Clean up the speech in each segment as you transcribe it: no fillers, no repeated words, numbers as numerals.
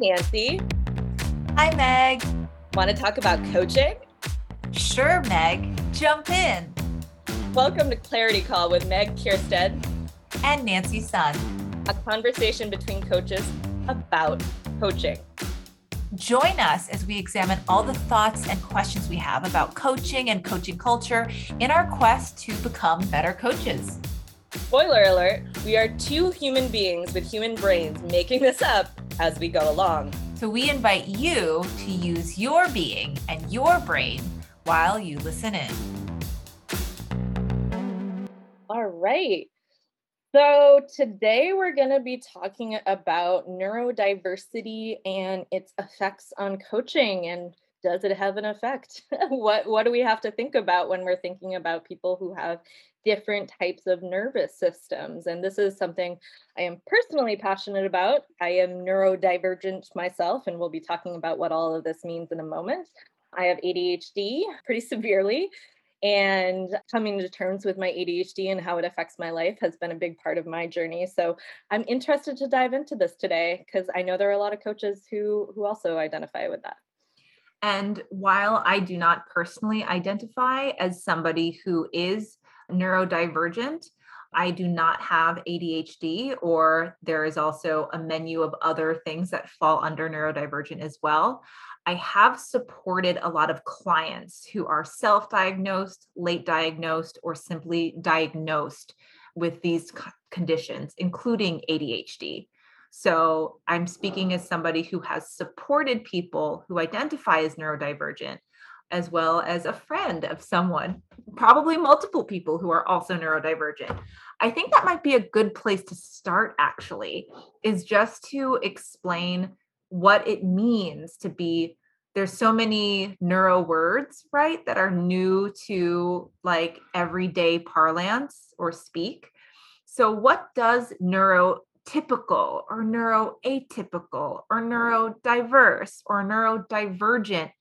Nancy. Hi, Meg. Want to talk about coaching? Sure, Meg. Jump in. Welcome to Clarity Call with Meg Kierstead and Nancy Sun, a conversation between coaches about coaching. Join us as we examine all the thoughts and questions we have about coaching and coaching culture in our quest to become better coaches. Spoiler alert, we are two human beings with human brains making this up as we go along. So we invite you to use your being and your brain while you listen in. All right. So today we're going to be talking about neurodiversity and its effects on coaching, and does it have an effect? What do we have to think about when we're thinking about people who have different types of nervous systems? And this is something I am personally passionate about. I am neurodivergent myself, and we'll be talking about what all of this means in a moment. I have ADHD pretty severely, and coming to terms with my ADHD and how it affects my life has been a big part of my journey. So I'm interested to dive into this today because I know there are a lot of coaches who also identify with that. And while I do not personally identify as somebody who is neurodivergent, I do not have ADHD, or there is also a menu of other things that fall under neurodivergent as well. I have supported a lot of clients who are self-diagnosed, late diagnosed, or simply diagnosed with these conditions, including ADHD. So I'm speaking as somebody who has supported people who identify as neurodivergent, as well as a friend of someone, probably multiple people who are also neurodivergent. I think that might be a good place to start, actually, is just to explain what it means to be. There's so many neuro words, right, that are new to like everyday parlance or speak. So what does neurotypical or neuroatypical or neurodiverse or neurodivergent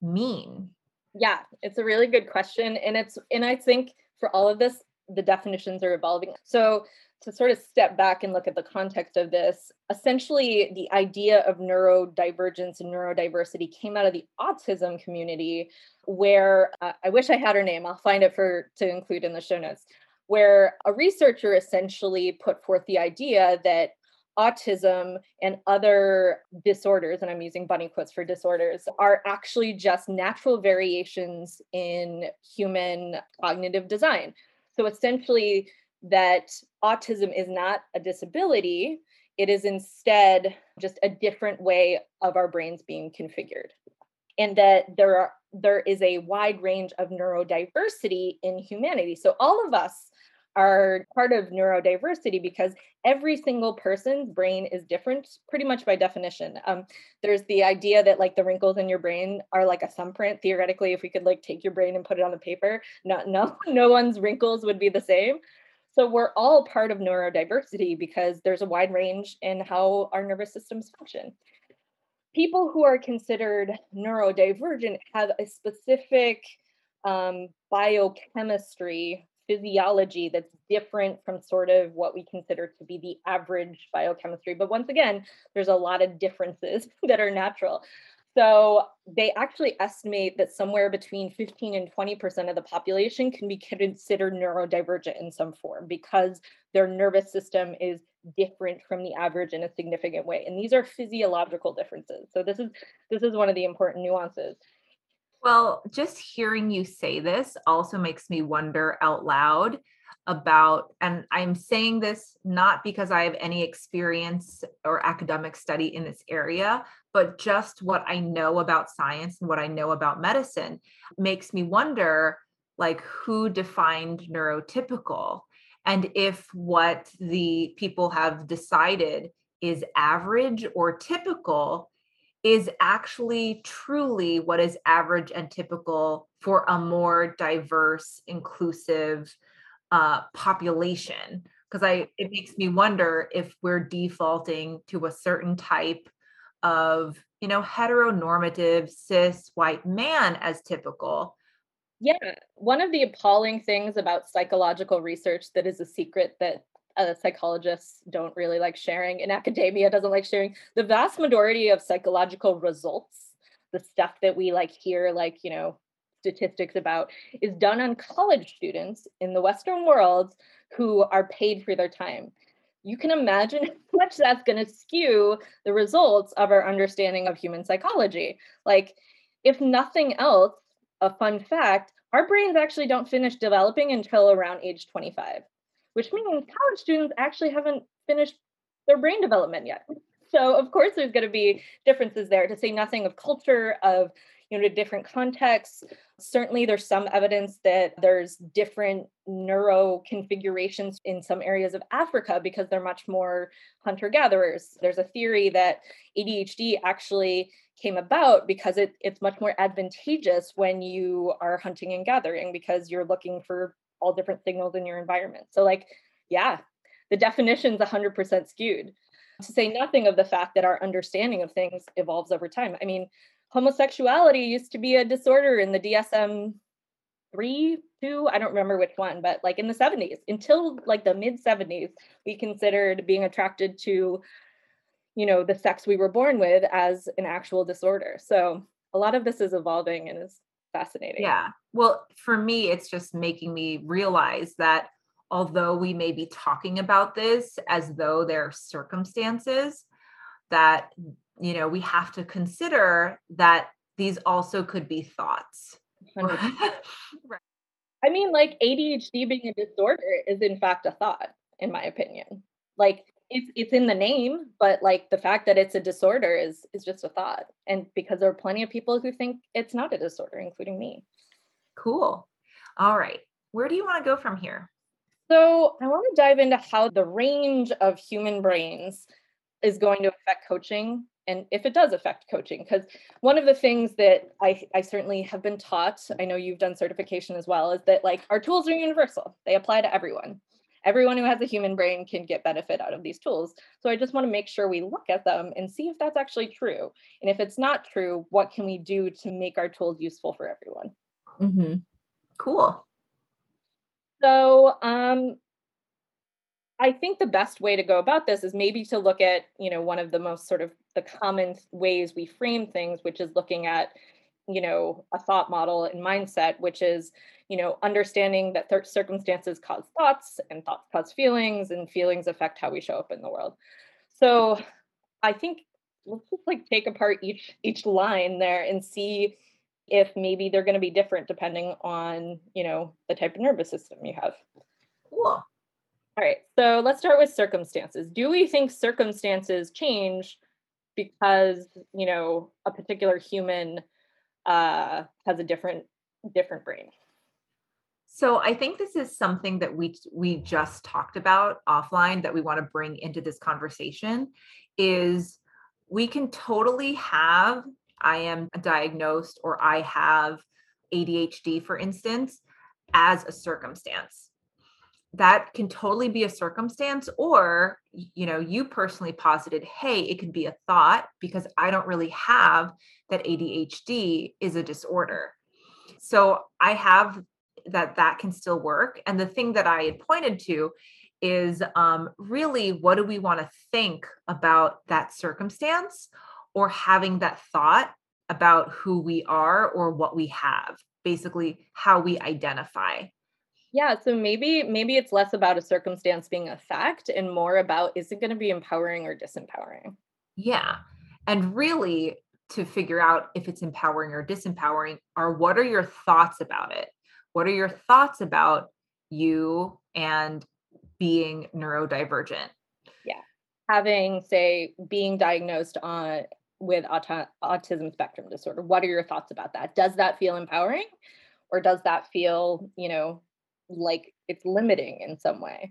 mean? Yeah, it's a really good question. And I think for all of this, the definitions are evolving. So to sort of step back and look at the context of this, essentially the idea of neurodivergence and neurodiversity came out of the autism community where, I wish I had her name, I'll find it to include in the show notes, where a researcher essentially put forth the idea that autism and other disorders, and I'm using bunny quotes for disorders, are actually just natural variations in human cognitive design. So essentially that autism is not a disability, it is instead just a different way of our brains being configured. And that there is a wide range of neurodiversity in humanity. So all of us are part of neurodiversity because every single person's brain is different pretty much by definition. There's the idea that like the wrinkles in your brain are like a thumbprint. Theoretically, if we could like take your brain and put it on the paper, no one's wrinkles would be the same. So we're all part of neurodiversity because there's a wide range in how our nervous systems function. People who are considered neurodivergent have a specific biochemistry physiology that's different from sort of what we consider to be the average biochemistry. But once again, there's a lot of differences that are natural. So they actually estimate that somewhere between 15 and 20% of the population can be considered neurodivergent in some form because their nervous system is different from the average in a significant way. And these are physiological differences. So this is one of the important nuances. Well, just hearing you say this also makes me wonder out loud about, and I'm saying this not because I have any experience or academic study in this area, but just what I know about science and what I know about medicine makes me wonder, like, who defined neurotypical? And if what the people have decided is average or typical is actually truly what is average and typical for a more diverse, inclusive population. Because it makes me wonder if we're defaulting to a certain type of, heteronormative cis white man as typical. Yeah. One of the appalling things about psychological research that is a secret that psychologists don't really like sharing, and academia doesn't like sharing. The vast majority of psychological results, the stuff that we like hear, like, you know, statistics about, is done on college students in the Western world who are paid for their time. You can imagine how much that's going to skew the results of our understanding of human psychology. Like, if nothing else, a fun fact, our brains actually don't finish developing until around age 25, which means college students actually haven't finished their brain development yet. So of course, there's going to be differences there, to say nothing of culture, of, you know, different contexts. Certainly there's some evidence that there's different neuro configurations in some areas of Africa because they're much more hunter-gatherers. There's a theory that ADHD actually came about because it's much more advantageous when you are hunting and gathering, because you're looking for all different signals in your environment. So like, yeah, the definition's 100% skewed, to say nothing of the fact that our understanding of things evolves over time. I mean, homosexuality used to be a disorder in the DSM 3, 2, I don't remember which one, but like in the 70s, until like the mid 70s, we considered being attracted to, you know, the sex we were born with as an actual disorder. So a lot of this is evolving and is fascinating. Yeah. Well, for me, it's just making me realize that although we may be talking about this as though there are circumstances that, you know, we have to consider that these also could be thoughts. Right. I mean, like ADHD being a disorder is in fact a thought, in my opinion. Like it's in the name, but like the fact that it's a disorder is just a thought. And because there are plenty of people who think it's not a disorder, including me. Cool. All right. Where do you want to go from here? So I want to dive into how the range of human brains is going to affect coaching, and if it does affect coaching, because one of the things that I certainly have been taught, I know you've done certification as well, is that like our tools are universal. They apply to everyone. Everyone who has a human brain can get benefit out of these tools. So I just want to make sure we look at them and see if that's actually true. And if it's not true, what can we do to make our tools useful for everyone? Mm-hmm. Cool. So I think the best way to go about this is maybe to look at, you know, one of the most sort of the common ways we frame things, which is looking at, you know, a thought model and mindset, which is, you know, understanding that circumstances cause thoughts, and thoughts cause feelings, and feelings affect how we show up in the world. So I think let's just like take apart each line there and see if maybe they're going to be different depending on, you know, the type of nervous system you have. Cool. All right, so let's start with circumstances. Do we think circumstances change because, you know, a particular human has a different brain? So I think this is something that we just talked about offline that we want to bring into this conversation, is we can totally have, I am diagnosed or I have ADHD, for instance, as a circumstance. That can totally be a circumstance, or, you know, you personally posited, hey, it could be a thought because I don't really have that ADHD is a disorder. So I have that can still work. And the thing that I had pointed to is really, what do we want to think about that circumstance or having that thought about who we are or what we have, basically how we identify. Yeah, so maybe it's less about a circumstance being a fact and more about, is it going to be empowering or disempowering? Yeah. And really to figure out if it's empowering or disempowering, or what are your thoughts about it? What are your thoughts about you and being neurodivergent? Yeah. Having, say, being diagnosed with autism spectrum disorder. What are your thoughts about that? Does that feel empowering, or does that feel, you know, like it's limiting in some way?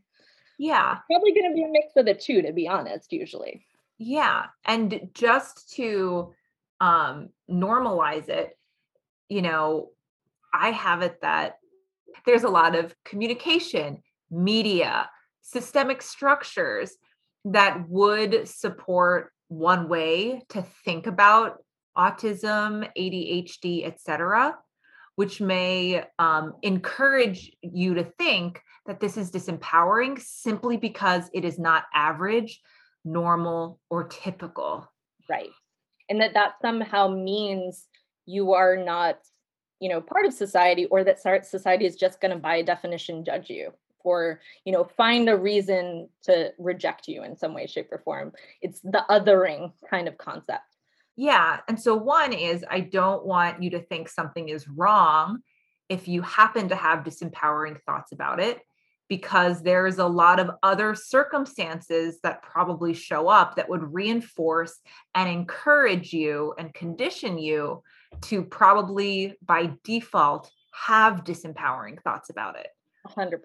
Yeah. It's probably going to be a mix of the two, to be honest, usually. Yeah. And just to normalize it, you know, I have it that there's a lot of communication, media, systemic structures that would support one way to think about autism, ADHD, etc., which may encourage you to think that this is disempowering simply because it is not average, normal, or typical. Right. And that somehow means you are not, you know, part of society, or that society is just going to, by definition, judge you or, you know, find a reason to reject you in some way, shape, or form. It's the othering kind of concept. Yeah. And so one is, I don't want you to think something is wrong if you happen to have disempowering thoughts about it, because there's a lot of other circumstances that probably show up that would reinforce and encourage you and condition you to probably by default have disempowering thoughts about it. 100%.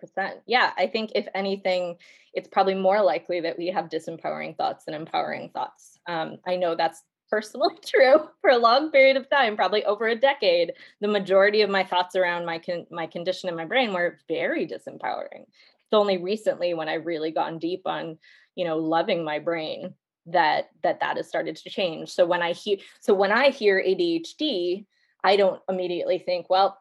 Yeah. I think if anything, it's probably more likely that we have disempowering thoughts than empowering thoughts. I know that's personally true for a long period of time, probably over a decade. The majority of my thoughts around my condition in my brain were very disempowering. It's only recently when I've really gotten deep on, you know, loving my brain that has started to change. So when I hear ADHD, I don't immediately think, well,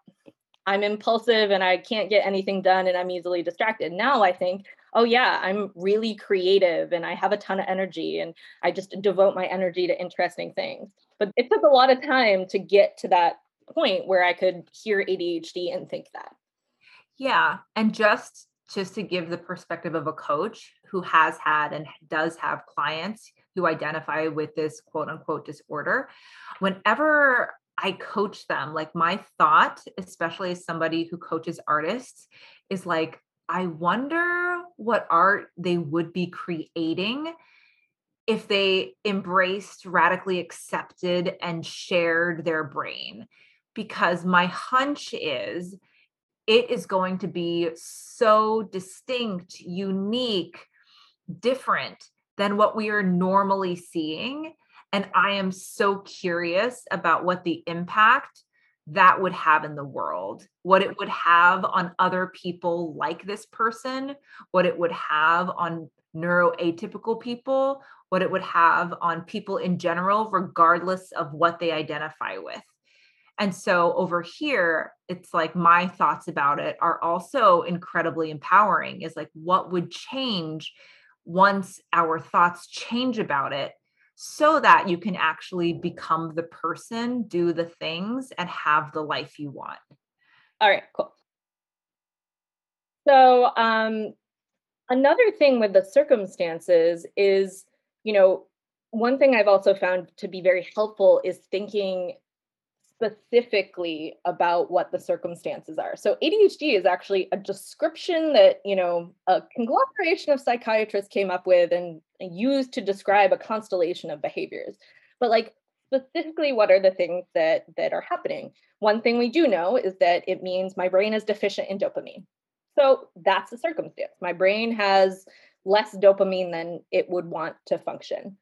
I'm impulsive and I can't get anything done and I'm easily distracted. Now I think, oh yeah, I'm really creative and I have a ton of energy and I just devote my energy to interesting things. But it took a lot of time to get to that point where I could hear ADHD and think that. Yeah. And just to give the perspective of a coach who has had and does have clients who identify with this quote unquote disorder, whenever I coach them, like my thought, especially as somebody who coaches artists, is like, I wonder what art they would be creating if they embraced, radically accepted, and shared their brain. Because my hunch is it is going to be so distinct, unique, different than what we are normally seeing. And I am so curious about what the impact that would have in the world, what it would have on other people like this person, what it would have on neuroatypical people, what it would have on people in general, regardless of what they identify with. And so over here, it's like my thoughts about it are also incredibly empowering. Is like, what would change once our thoughts change about it, so that you can actually become the person, do the things, and have the life you want. All right, cool. So another thing with the circumstances is, you know, one thing I've also found to be very helpful is thinking specifically about what the circumstances are. So ADHD is actually a description that, you know, a conglomeration of psychiatrists came up with and used to describe a constellation of behaviors. But like specifically, what are the things that are happening? One thing we do know is that it means my brain is deficient in dopamine. So that's a circumstance. My brain has less dopamine than it would want to function.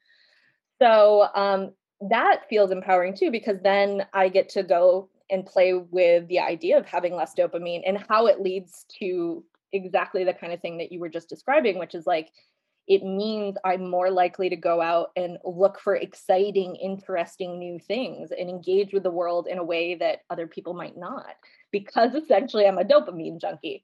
So that feels empowering too, because then I get to go and play with the idea of having less dopamine and how it leads to exactly the kind of thing that you were just describing, which is like, it means I'm more likely to go out and look for exciting, interesting new things and engage with the world in a way that other people might not, because essentially I'm a dopamine junkie.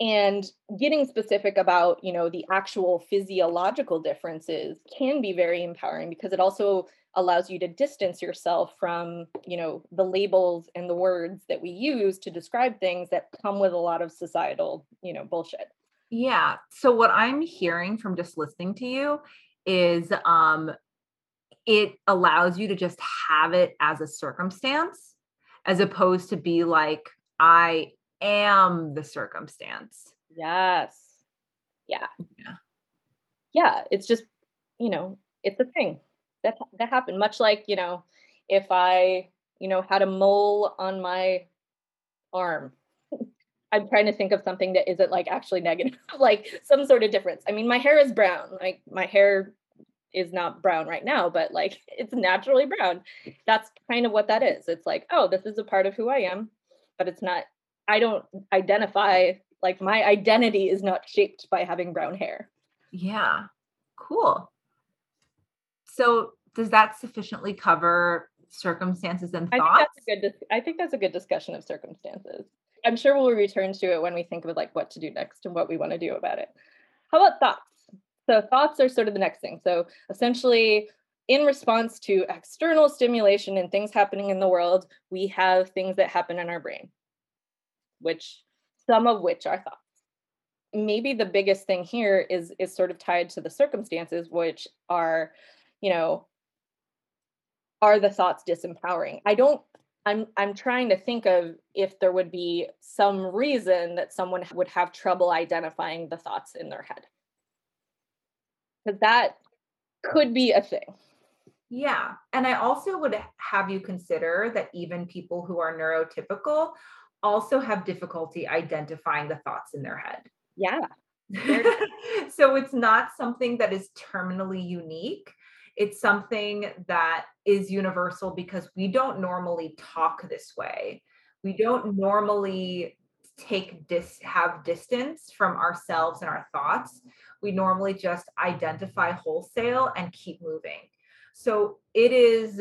And getting specific about, you know, the actual physiological differences can be very empowering, because it also allows you to distance yourself from, you know, the labels and the words that we use to describe things that come with a lot of societal, you know, bullshit. Yeah. So what I'm hearing from just listening to you is it allows you to just have it as a circumstance, as opposed to be like, I am the circumstance. Yes. Yeah. Yeah. It's just, you know, it's a thing that happened, much like, you know, if I, you know, had a mole on my arm, I'm trying to think of something that isn't like actually negative, like some sort of difference. I mean, my hair is brown. Like my hair is not brown right now, but like it's naturally brown. That's kind of what that is. It's like, oh, this is a part of who I am, but it's not, I don't identify, like my identity is not shaped by having brown hair. Yeah. Cool. So does that sufficiently cover circumstances and thoughts? I think that's a good discussion of circumstances. I'm sure we'll return to it when we think of like what to do next and what we want to do about it. How about thoughts? So thoughts are sort of the next thing. So essentially, in response to external stimulation and things happening in the world, we have things that happen in our brain, which some of which are thoughts. Maybe the biggest thing here is sort of tied to the circumstances, which are, you know, are the thoughts disempowering? I'm trying to think of if there would be some reason that someone would have trouble identifying the thoughts in their head. Because that could be a thing. Yeah. And I also would have you consider that even people who are neurotypical also have difficulty identifying the thoughts in their head. Yeah. So it's not something that is terminally unique. It's something that is universal because we don't normally talk this way. We don't normally have distance from ourselves and our thoughts. We normally just identify wholesale and keep moving. So it is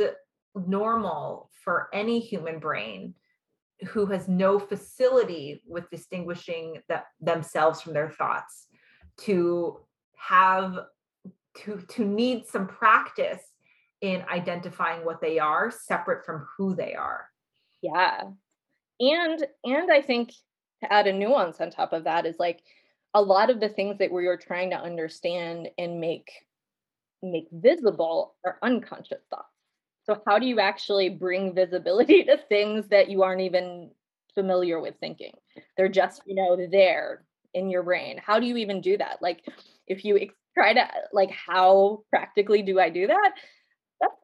normal for any human brain who has no facility with distinguishing themselves from their thoughts to have to need some practice in identifying what they are separate from who they are. Yeah. And I think to add a nuance on top of that is like a lot of the things that we are trying to understand and make visible are unconscious thoughts. So how do you actually bring visibility to things that you aren't even familiar with thinking? They're just, you know, there in your brain. How do you even do that? Like if you try to like, how practically do I do that? That's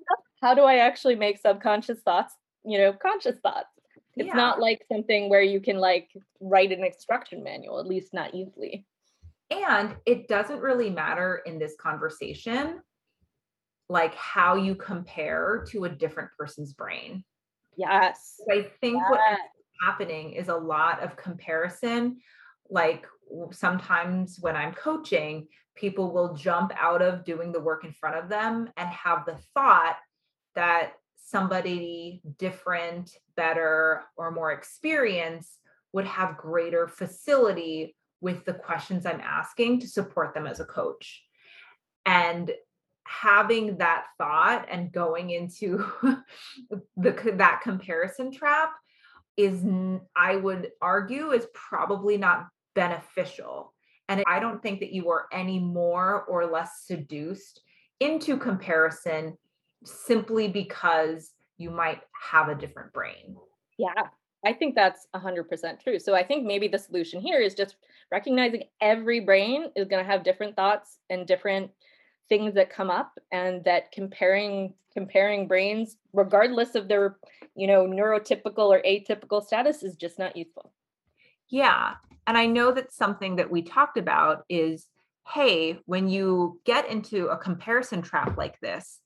how do I actually make subconscious thoughts, you know, conscious thoughts? It's not like something where you can like write an instruction manual, at least not easily. And it doesn't really matter in this conversation, like how you compare to a different person's brain. Yes. I think what's happening is a lot of comparison. Like sometimes when I'm coaching, people will jump out of doing the work in front of them and have the thought that somebody different, better, or more experienced would have greater facility with the questions I'm asking to support them as a coach. And having that thought and going into that comparison trap is, I would argue, is probably not beneficial. And I don't think that you are any more or less seduced into comparison simply because you might have a different brain. Yeah, I think that's 100% true. So I think maybe the solution here is just recognizing every brain is going to have different thoughts and different things that come up, and that comparing brains, regardless of their, you know, neurotypical or atypical status, is just not useful. Yeah. And I know that something that we talked about is, hey, when you get into a comparison trap like this,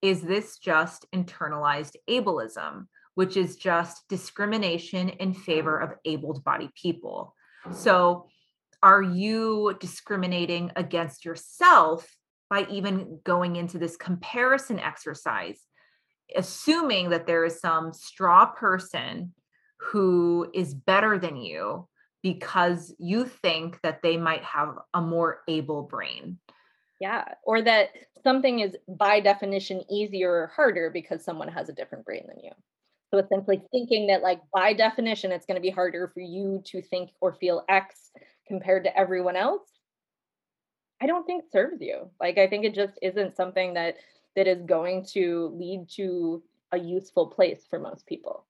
is this just internalized ableism, which is just discrimination in favor of able-bodied people? So are you discriminating against yourself by even going into this comparison exercise, assuming that there is some straw person who is better than you because you think that they might have a more able brain? Yeah. Or that something is by definition easier or harder because someone has a different brain than you. So it's simply thinking that like by definition, it's going to be harder for you to think or feel X compared to everyone else. I don't think serves you. Like, I think it just isn't something that is going to lead to a useful place for most people.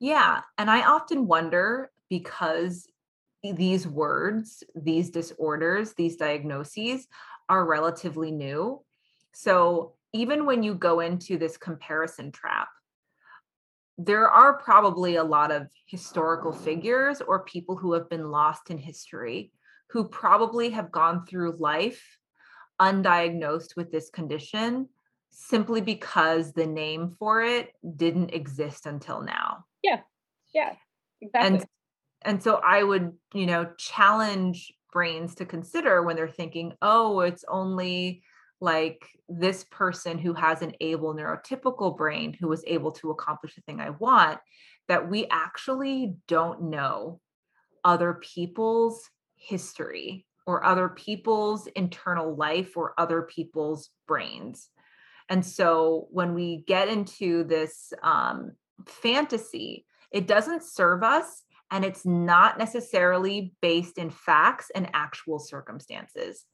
Yeah. And I often wonder, because these words, these disorders, these diagnoses are relatively new. So even when you go into this comparison trap, there are probably a lot of historical figures or people who have been lost in history who probably have gone through life undiagnosed with this condition simply because the name for it didn't exist until now. Yeah. Yeah, exactly. And so I would, you know, challenge brains to consider when they're thinking, oh, it's only like this person who has an able neurotypical brain who was able to accomplish the thing I want, that we actually don't know other people's history or other people's internal life or other people's brains. And so when we get into this fantasy, it doesn't serve us, and it's not necessarily based in facts and actual circumstances.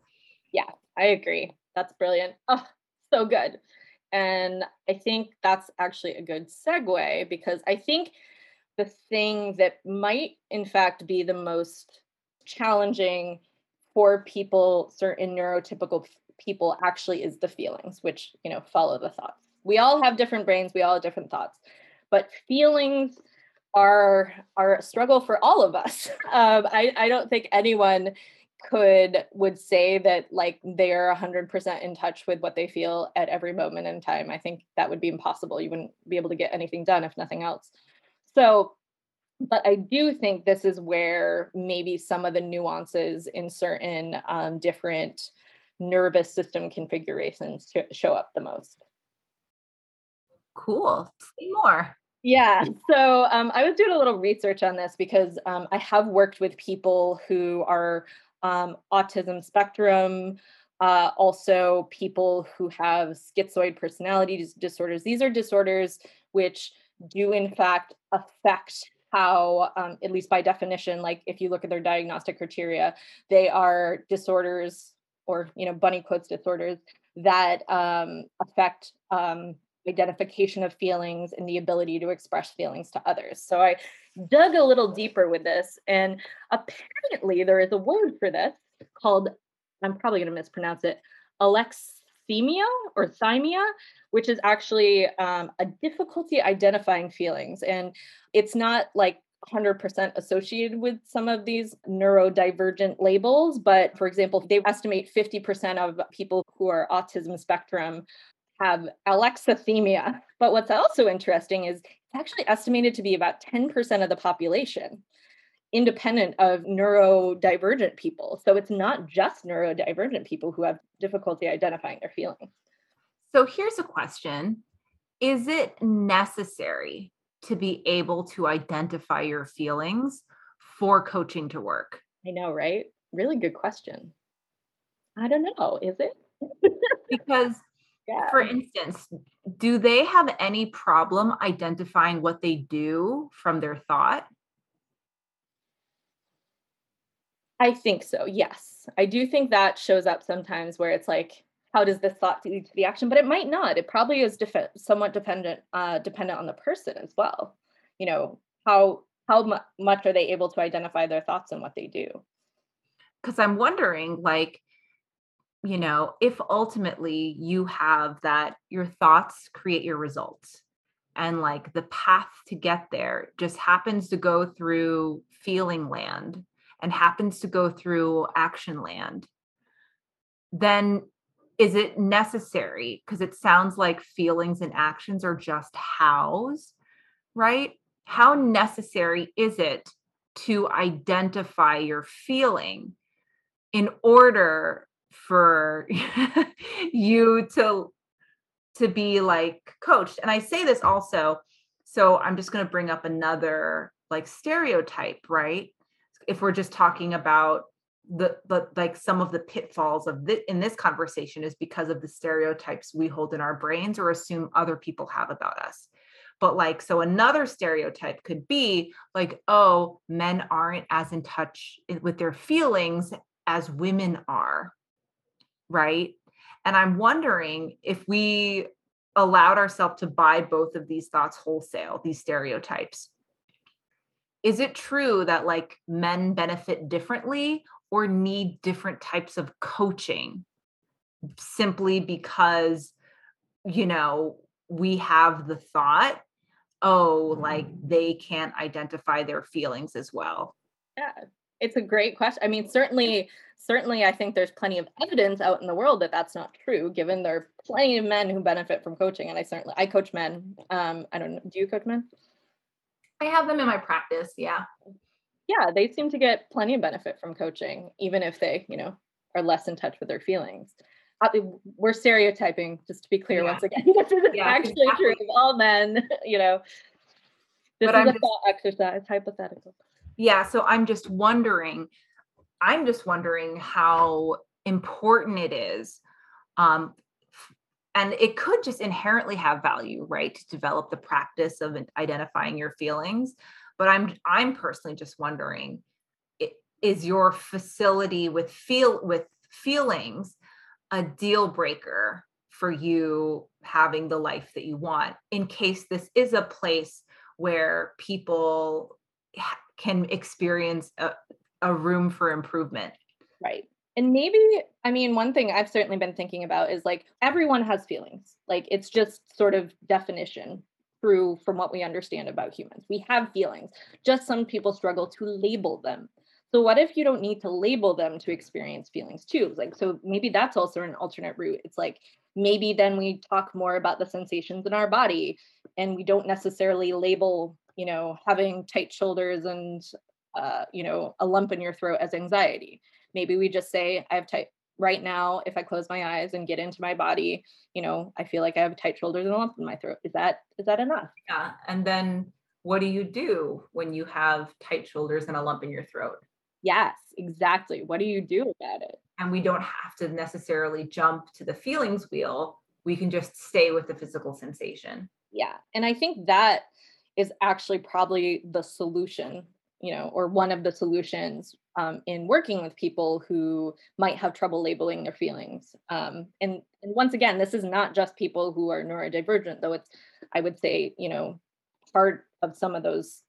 Yeah, I agree. That's brilliant. Oh, so good. And I think that's actually a good segue, because I think the thing that might, in fact, be the most challenging for people, certain neurotypical people, actually is the feelings, which, you know, follow the thoughts. We all have different brains. We all have different thoughts. But feelings are a struggle for all of us. I don't think anyone would say that like they are 100% in touch with what they feel at every moment in time. I think that would be impossible. You wouldn't be able to get anything done, if nothing else. So, but I do think this is where maybe some of the nuances in certain different nervous system configurations show up the most. Cool. Say more. Yeah. So I was doing a little research on this because I have worked with people who are autism spectrum, also people who have schizoid personality disorders. These are disorders which do in fact affect how, at least by definition, like if you look at their diagnostic criteria, they are disorders, or, you know, bunny quotes disorders, that affect identification of feelings and the ability to express feelings to others. So I dug a little deeper with this, and apparently there is a word for this called, I'm probably going to mispronounce it, alexithymia or thymia, which is actually a difficulty identifying feelings. And it's not like 100% associated with some of these neurodivergent labels, but for example, they estimate 50% of people who are autism spectrum have alexithymia. But what's also interesting is it's actually estimated to be about 10% of the population, independent of neurodivergent people. So it's not just neurodivergent people who have difficulty identifying their feelings. So here's a question. Is it necessary to be able to identify your feelings for coaching to work? I know, right? Really good question. I don't know. Is it? Because yeah. For instance, do they have any problem identifying what they do from their thought? I think so. Yes. I do think that shows up sometimes where it's like, how does this thought lead to the action? But it might not. It probably is somewhat dependent on the person as well. You know, how much are they able to identify their thoughts and what they do? Because I'm wondering, like, you know, if ultimately you have that your thoughts create your results, and like the path to get there just happens to go through feeling land and happens to go through action land, then is it necessary? Because it sounds like feelings and actions are just hows, right? How necessary is it to identify your feeling in order for you to be like coached? And I say this also, so I'm just going to bring up another like stereotype, right? If we're just talking about the like some of the pitfalls of this in this conversation is because of the stereotypes we hold in our brains or assume other people have about us. But like, so another stereotype could be like, oh, men aren't as in touch with their feelings as women are. Right. And I'm wondering if we allowed ourselves to buy both of these thoughts wholesale, these stereotypes. Is it true that like men benefit differently or need different types of coaching simply because, you know, we have the thought, oh, like they can't identify their feelings as well? Yeah. It's a great question. I mean, certainly, I think there's plenty of evidence out in the world that that's not true, given there are plenty of men who benefit from coaching. And I coach men. I don't know. Do you coach men? I have them in my practice. Yeah. Yeah. They seem to get plenty of benefit from coaching, even if they, you know, are less in touch with their feelings. We're stereotyping, just to be clear, yeah. Once again, this isn't actually true of all men, you know, this is a thought exercise, hypothetical. Yeah. So I'm just wondering how important it is. And it could just inherently have value, right? To develop the practice of identifying your feelings. But I'm personally just wondering, is your facility with feelings a deal breaker for you having the life that you want, in case this is a place where people can experience a room for improvement? Right. And maybe, I mean, one thing I've certainly been thinking about is, like, everyone has feelings. Like, it's just sort of definition through from what we understand about humans. We have feelings, just some people struggle to label them. So what if you don't need to label them to experience feelings too? Like, so maybe that's also an alternate route. It's like, maybe then we talk more about the sensations in our body, and we don't necessarily label, you know, having tight shoulders and, you know, a lump in your throat as anxiety. Maybe we just say, I have tight right now. If I close my eyes and get into my body, you know, I feel like I have tight shoulders and a lump in my throat. Is that enough? Yeah. And then what do you do when you have tight shoulders and a lump in your throat? Yes, exactly. What do you do about it? And we don't have to necessarily jump to the feelings wheel. We can just stay with the physical sensation. Yeah. And I think that is actually probably the solution, you know, or one of the solutions in working with people who might have trouble labeling their feelings. And once again, this is not just people who are neurodivergent, though it's, I would say, you know, part of some of those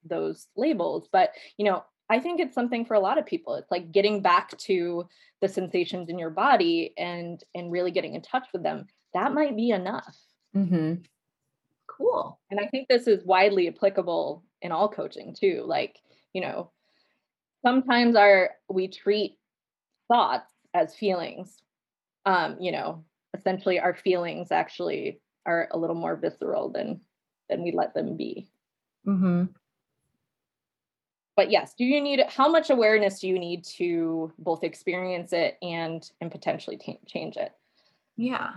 labels. But, you know, I think it's something for a lot of people. It's like getting back to the sensations in your body and really getting in touch with them. That might be enough. Mm-hmm. Cool. And I think this is widely applicable in all coaching too. Like, you know, sometimes we treat thoughts as feelings. You know, essentially our feelings actually are a little more visceral than we let them be. Mm-hmm. But yes, how much awareness do you need to both experience it and potentially change it? Yeah.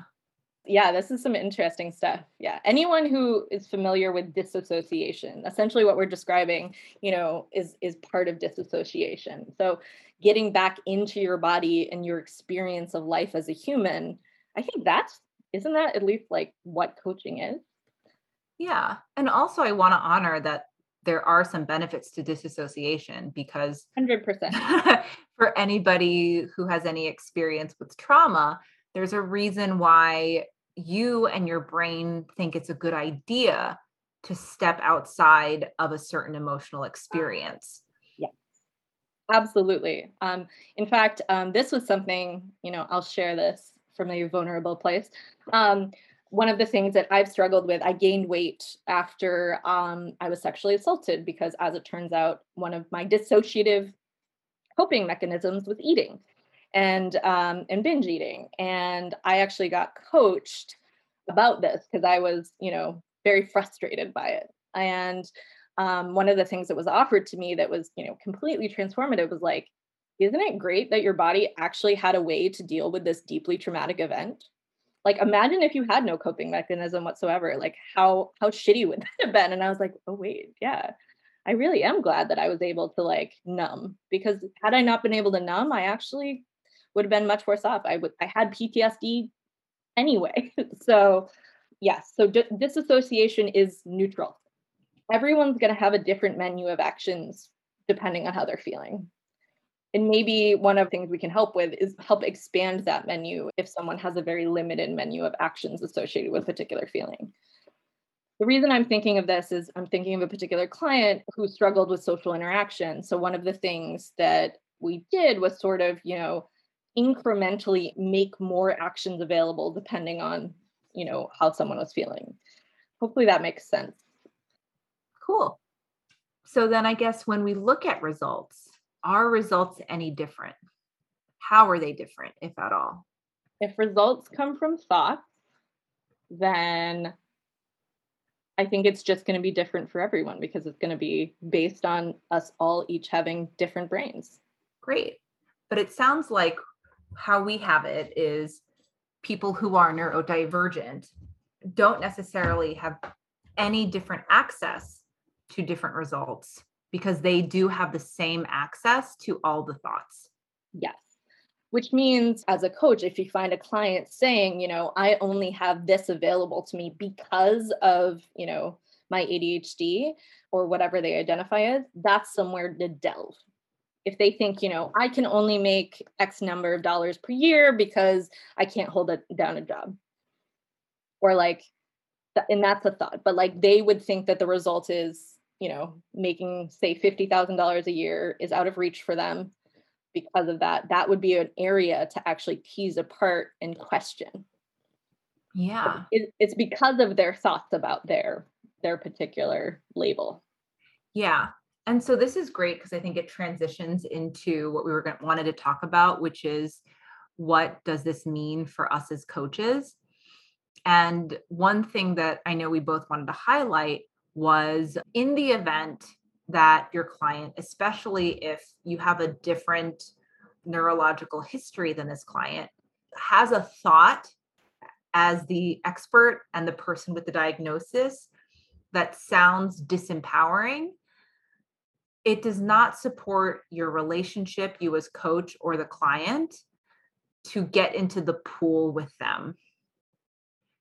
Yeah, this is some interesting stuff. Yeah. Anyone who is familiar with disassociation, essentially what we're describing, you know, is part of disassociation. So getting back into your body and your experience of life as a human, I think isn't that at least like what coaching is? Yeah. And also I want to honor that there are some benefits to disassociation, because 100% for anybody who has any experience with trauma, there's a reason why you and your brain think it's a good idea to step outside of a certain emotional experience. Yes, absolutely. In fact, this was something, you know, I'll share this from a vulnerable place. One of the things that I've struggled with, I gained weight after I was sexually assaulted, because as it turns out, one of my dissociative coping mechanisms was eating and binge eating. And I actually got coached about this because I was, you know, very frustrated by it. And one of the things that was offered to me that was, you know, completely transformative was like, isn't it great that your body actually had a way to deal with this deeply traumatic event? Like, imagine if you had no coping mechanism whatsoever, like how shitty would that have been? And I was like, oh wait, yeah, I really am glad that I was able to like numb, because had I not been able to numb, I actually would have been much worse off. I had PTSD anyway. So yes, so disassociation is neutral. Everyone's going to have a different menu of actions depending on how they're feeling. And maybe one of the things we can help with is help expand that menu if someone has a very limited menu of actions associated with a particular feeling. The reason I'm thinking of this is I'm thinking of a particular client who struggled with social interaction. So one of the things that we did was sort of, you know, incrementally make more actions available depending on, you know, how someone was feeling. Hopefully that makes sense. Cool. So then I guess when we look at results, are results any different? How are they different, if at all? If results come from thoughts, then I think it's just going to be different for everyone, because it's going to be based on us all each having different brains. Great. But it sounds like how we have it is people who are neurodivergent don't necessarily have any different access to different results because they do have the same access to all the thoughts. Yes. Which means as a coach, if you find a client saying, you know, I only have this available to me because of, you know, my ADHD or whatever they identify as, that's somewhere to delve. If they think, you know, I can only make X number of dollars per year because I can't hold down a job. Or like, and that's a thought, but like they would think that the result is, you know, making say $50,000 a year is out of reach for them because of that. That would be an area to actually tease apart and question. Yeah. It's because of their thoughts about their particular label. Yeah. And so this is great because I think it transitions into what we wanted to talk about, which is what does this mean for us as coaches? And one thing that I know we both wanted to highlight was in the event that your client, especially if you have a different neurological history than this client, has a thought as the expert and the person with the diagnosis that sounds disempowering, it does not support your relationship, you as coach or the client, to get into the pool with them.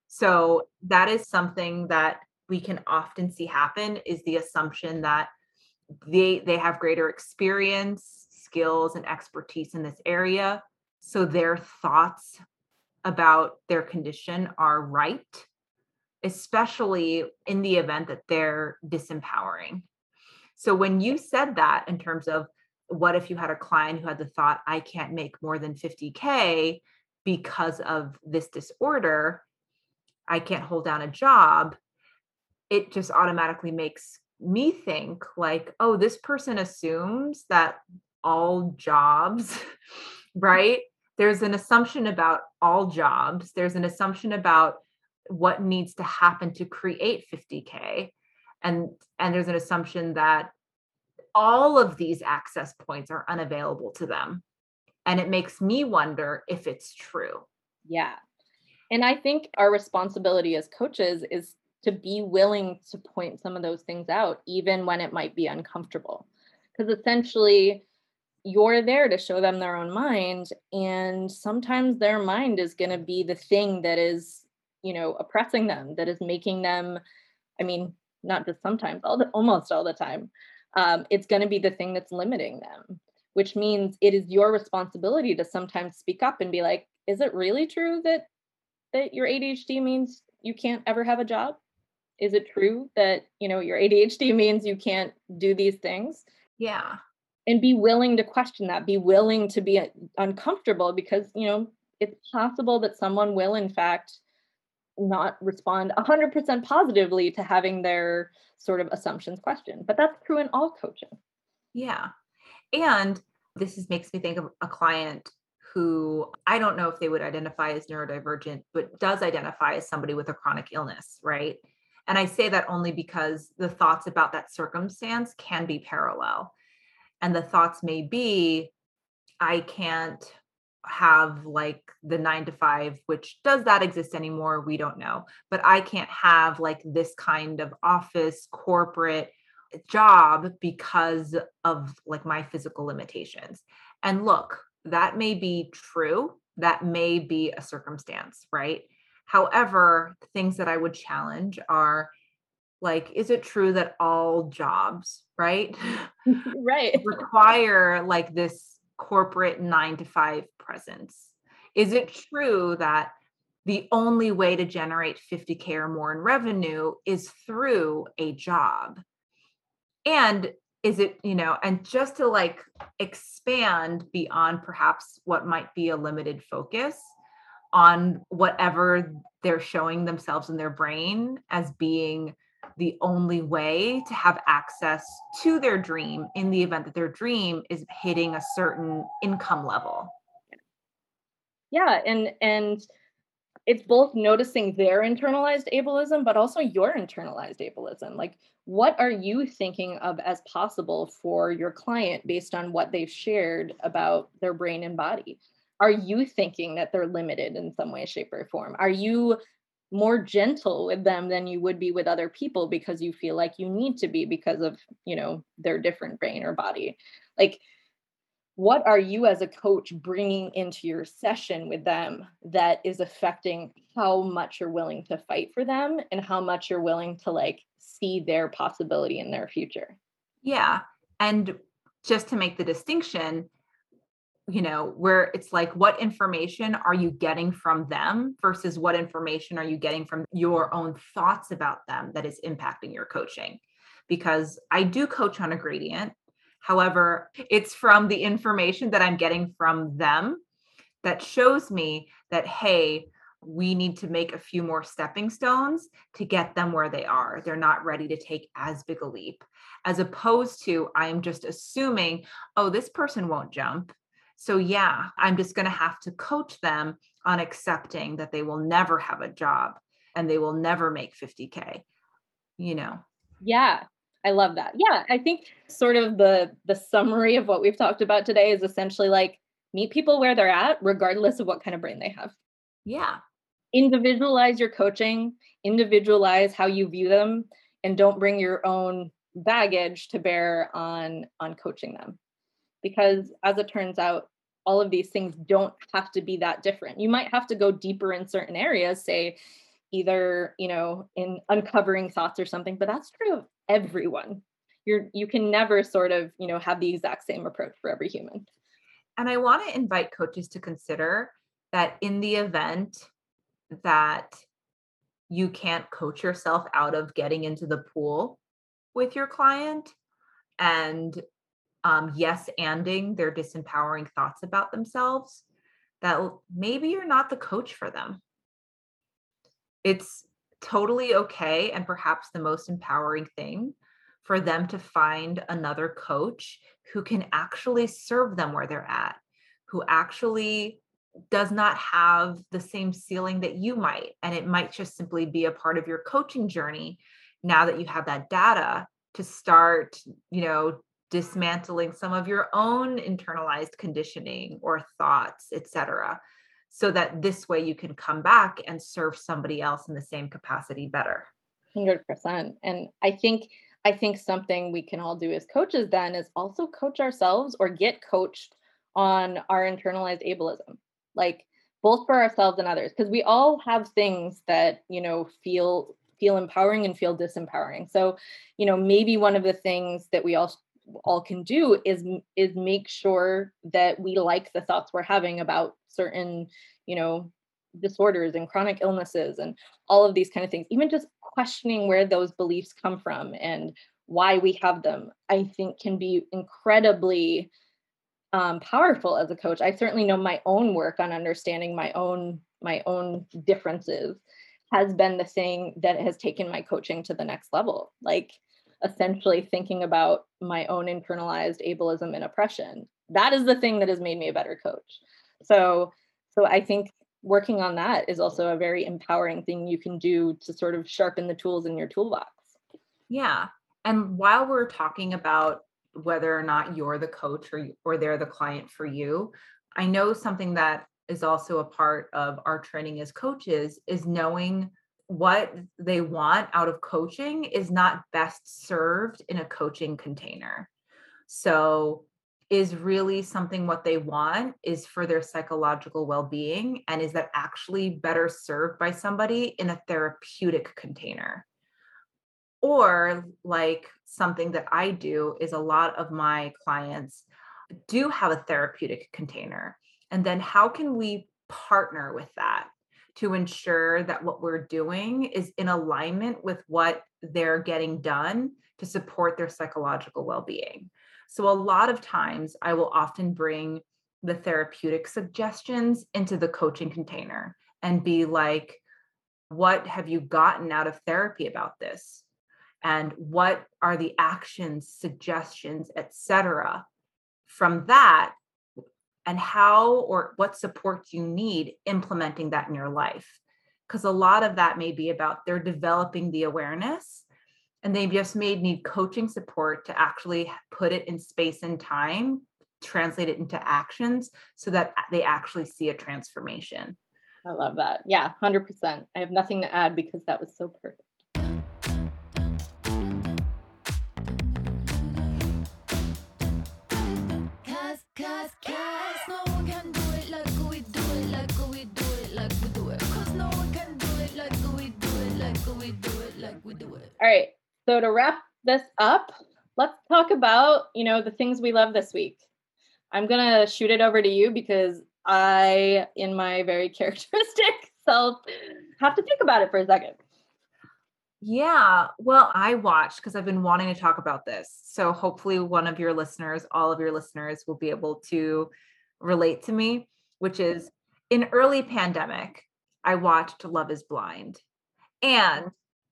So that is something that we can often see happen, is the assumption that they have greater experience, skills, and expertise in this area. So their thoughts about their condition are right, especially in the event that they're disempowering. So when you said that in terms of what if you had a client who had the thought, I can't make more than 50K because of this disorder, I can't hold down a job, it just automatically makes me think like, oh, this person assumes that all jobs, right? There's an assumption about all jobs. There's an assumption about what needs to happen to create 50K. And there's an assumption that all of these access points are unavailable to them. And it makes me wonder if it's true. Yeah. And I think our responsibility as coaches is to be willing to point some of those things out, even when it might be uncomfortable. Because essentially, you're there to show them their own mind. And sometimes their mind is going to be the thing that is, you know, oppressing them, that is making them, I mean, not just sometimes, almost all the time, it's going to be the thing that's limiting them, which means it is your responsibility to sometimes speak up and be like, is it really true that your ADHD means you can't ever have a job? Is it true that, you know, your ADHD means you can't do these things? Yeah. And be willing to question that, be willing to be uncomfortable, because, you know, it's possible that someone will, in fact, not respond 100% positively to having their sort of assumptions questioned. But that's true in all coaching. Yeah. And this makes me think of a client who I don't know if they would identify as neurodivergent, but does identify as somebody with a chronic illness, right? And I say that only because the thoughts about that circumstance can be parallel. And the thoughts may be, I can't have like the 9-to-5, which does that exist anymore? We don't know, but I can't have like this kind of office corporate job because of like my physical limitations. And look, that may be true. That may be a circumstance, right? However, things that I would challenge are like, is it true that all jobs, right? Right. require like this corporate 9-to-5 presence? Is it true that the only way to generate 50K or more in revenue is through a job? And is it, you know, and just to like expand beyond perhaps what might be a limited focus on whatever they're showing themselves in their brain as being the only way to have access to their dream in the event that their dream is hitting a certain income level. Yeah. And it's both noticing their internalized ableism, but also your internalized ableism. Like, what are you thinking of as possible for your client based on what they've shared about their brain and body? Are you thinking that they're limited in some way, shape, or form? Are you more gentle with them than you would be with other people because you feel like you need to be because of, you know, their different brain or body. Like, what are you as a coach bringing into your session with them that is affecting how much you're willing to fight for them and how much you're willing to like see their possibility in their future? Yeah. And just to make the distinction, you know, where it's like, what information are you getting from them versus what information are you getting from your own thoughts about them that is impacting your coaching? Because I do coach on a gradient. However, it's from the information that I'm getting from them that shows me that, hey, we need to make a few more stepping stones to get them where they are. They're not ready to take as big a leap, as opposed to I'm just assuming, oh, this person won't jump. So yeah, I'm just going to have to coach them on accepting that they will never have a job and they will never make 50K, you know? Yeah. I love that. Yeah. I think sort of the summary of what we've talked about today is essentially like meet people where they're at, regardless of what kind of brain they have. Yeah. Individualize your coaching, individualize how you view them, and don't bring your own baggage to bear on coaching them. Because as it turns out, all of these things don't have to be that different. You might have to go deeper in certain areas, say either, you know, in uncovering thoughts or something, but that's true of everyone. You can never sort of, you know, have the exact same approach for every human. And I want to invite coaches to consider that in the event that you can't coach yourself out of getting into the pool with your client and yes-anding their disempowering thoughts about themselves, that maybe you're not the coach for them. It's totally okay. And perhaps the most empowering thing for them to find another coach who can actually serve them where they're at, who actually does not have the same ceiling that you might. And it might just simply be a part of your coaching journey now that you have that data to start, you know, dismantling some of your own internalized conditioning or thoughts, etc., so that this way you can come back and serve somebody else in the same capacity better. 100%. And I think something we can all do as coaches then is also coach ourselves or get coached on our internalized ableism, like both for ourselves and others, because we all have things that, you know, feel empowering and feel disempowering. So, you know, maybe one of the things that we all can do is make sure that we like the thoughts we're having about certain, you know, disorders and chronic illnesses and all of these kind of things, even just questioning where those beliefs come from and why we have them, I think can be incredibly powerful as a coach. I certainly know my own work on understanding my own differences has been the thing that has taken my coaching to the next level. Like, essentially thinking about my own internalized ableism and oppression. That is the thing that has made me a better coach. So I think working on that is also a very empowering thing you can do to sort of sharpen the tools in your toolbox. Yeah. And while we're talking about whether or not you're the coach or they're the client for you, I know something that is also a part of our training as coaches is knowing what they want out of coaching is not best served in a coaching container. So is really something what they want is for their psychological well-being, and is that actually better served by somebody in a therapeutic container? Or like something that I do is a lot of my clients do have a therapeutic container. And then how can we partner with that to ensure that what we're doing is in alignment with what they're getting done to support their psychological well-being? So a lot of times I will often bring the therapeutic suggestions into the coaching container and be like, what have you gotten out of therapy about this? And what are the actions, suggestions, etc. from that? And how or what support do you need implementing that in your life? Because a lot of that may be about they're developing the awareness and they just may need coaching support to actually put it in space and time, translate it into actions so that they actually see a transformation. I love that. Yeah, 100%. I have nothing to add because that was so perfect. Cause no one can do it like we do it, like we do it, like we do it. Cause no one can do it like we do it, like we do it, like we do it. All right. So to wrap this up, let's talk about, you know, the things we love this week. I'm going to shoot it over to you because I, in my very characteristic self, have to think about it for a second. Yeah, well, I watched because I've been wanting to talk about this. So hopefully one of your listeners, all of your listeners will be able to relate to me, which is in early pandemic, I watched Love is Blind. And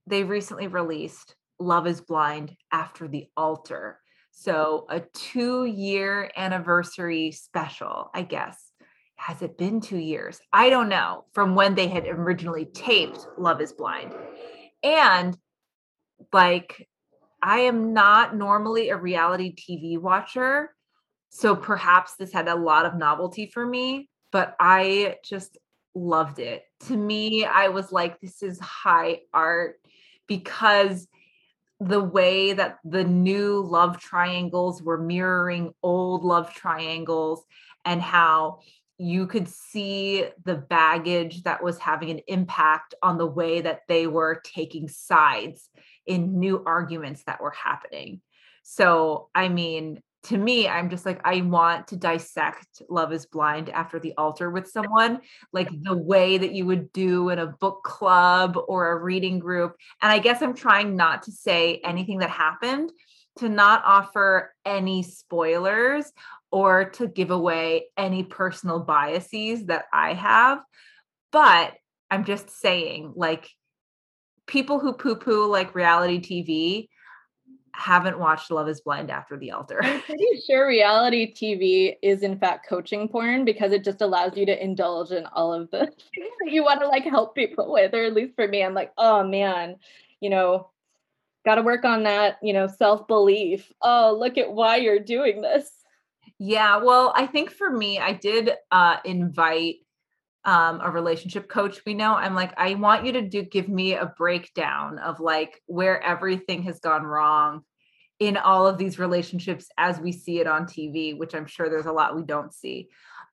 they recently released Love is Blind After the Altar. So a 2-year anniversary special, I guess. Has it been 2 years? I don't know, from when they had originally taped Love is Blind. And like, I am not normally a reality TV watcher. So perhaps this had a lot of novelty for me, but I just loved it. To me, I was like, this is high art because the way that the new love triangles were mirroring old love triangles and how you could see the baggage that was having an impact on the way that they were taking sides in new arguments that were happening. So, I mean, to me, I'm just like, I want to dissect Love is Blind After the Altar with someone, like the way that you would do in a book club or a reading group. And I guess I'm trying not to say anything that happened, to not offer any spoilers or to give away any personal biases that I have. But I'm just saying, like, people who poo-poo like reality TV haven't watched Love is Blind After the Altar. I'm pretty sure reality TV is in fact coaching porn because it just allows you to indulge in all of the things that you want to like help people with, or at least for me, I'm like, oh man, you know, got to work on that, you know, self-belief. Oh, look at why you're doing this. Yeah, well, I think for me, I did invite a relationship coach we know. I'm like, I want you to give me a breakdown of like where everything has gone wrong in all of these relationships as we see it on TV, which I'm sure there's a lot we don't see.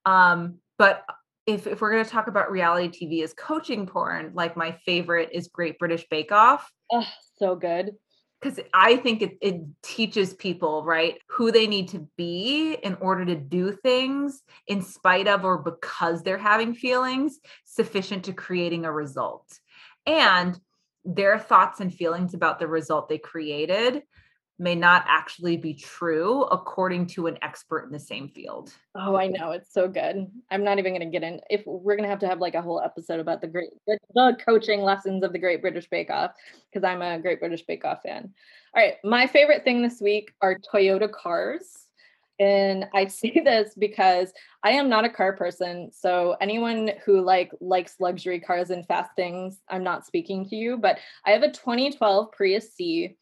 But if we're going to talk about reality TV as coaching porn, like my favorite is Great British Bake Off. Oh, so good. Because I think it teaches people, right, who they need to be in order to do things in spite of or because they're having feelings sufficient to creating a result. And their thoughts and feelings about the result they created may not actually be true according to an expert in the same field. Oh, I know. It's so good. I'm not even going to get in. If we're going to have like a whole episode about the coaching lessons of the Great British Bake Off, because I'm a Great British Bake Off fan. All right. My favorite thing this week are Toyota cars. And I say this because I am not a car person. So anyone who likes luxury cars and fast things, I'm not speaking to you, but I have a 2012 Prius C.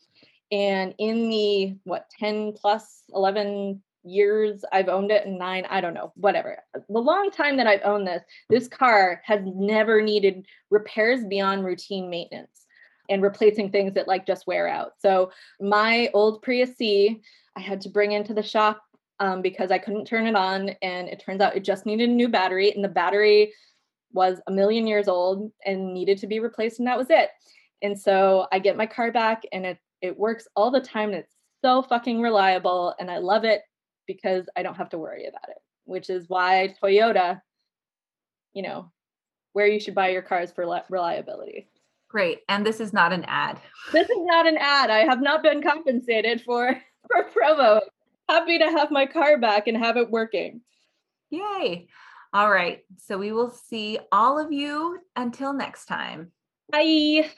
And in the, 10 plus 11 years I've owned it, and 9, I don't know, whatever. The long time that I've owned this car has never needed repairs beyond routine maintenance and replacing things that like just wear out. So my old Prius C, I had to bring into the shop because I couldn't turn it on. And it turns out it just needed a new battery, and the battery was a million years old and needed to be replaced. And that was it. And so I get my car back and it works all the time. It's so fucking reliable. And I love it because I don't have to worry about it, which is why Toyota, you know, where you should buy your cars for reliability. Great. And this is not an ad. This is not an ad. I have not been compensated for promo. Happy to have my car back and have it working. Yay. All right. So we will see all of you until next time. Bye.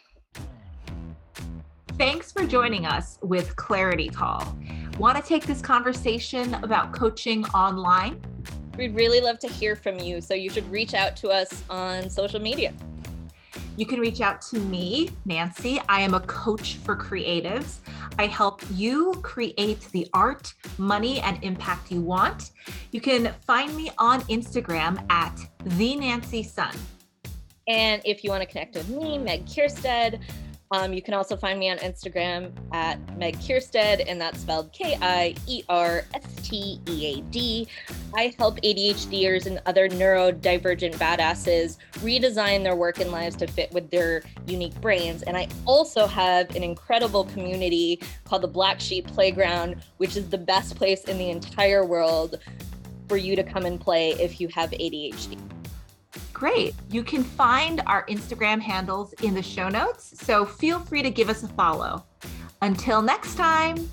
Thanks for joining us with Clarity Call. Want to take this conversation about coaching online? We'd really love to hear from you, so you should reach out to us on social media. You can reach out to me, Nancy. I am a coach for creatives. I help you create the art, money, and impact you want. You can find me on Instagram at @TheNancySun. And if you want to connect with me, Meg Kierstead, you can also find me on Instagram at Meg Kierstead, and that's spelled Kierstead. I help ADHDers and other neurodivergent badasses redesign their work and lives to fit with their unique brains. And I also have an incredible community called the Black Sheep Playground, which is the best place in the entire world for you to come and play if you have ADHD. Great. You can find our Instagram handles in the show notes, so feel free to give us a follow. Until next time.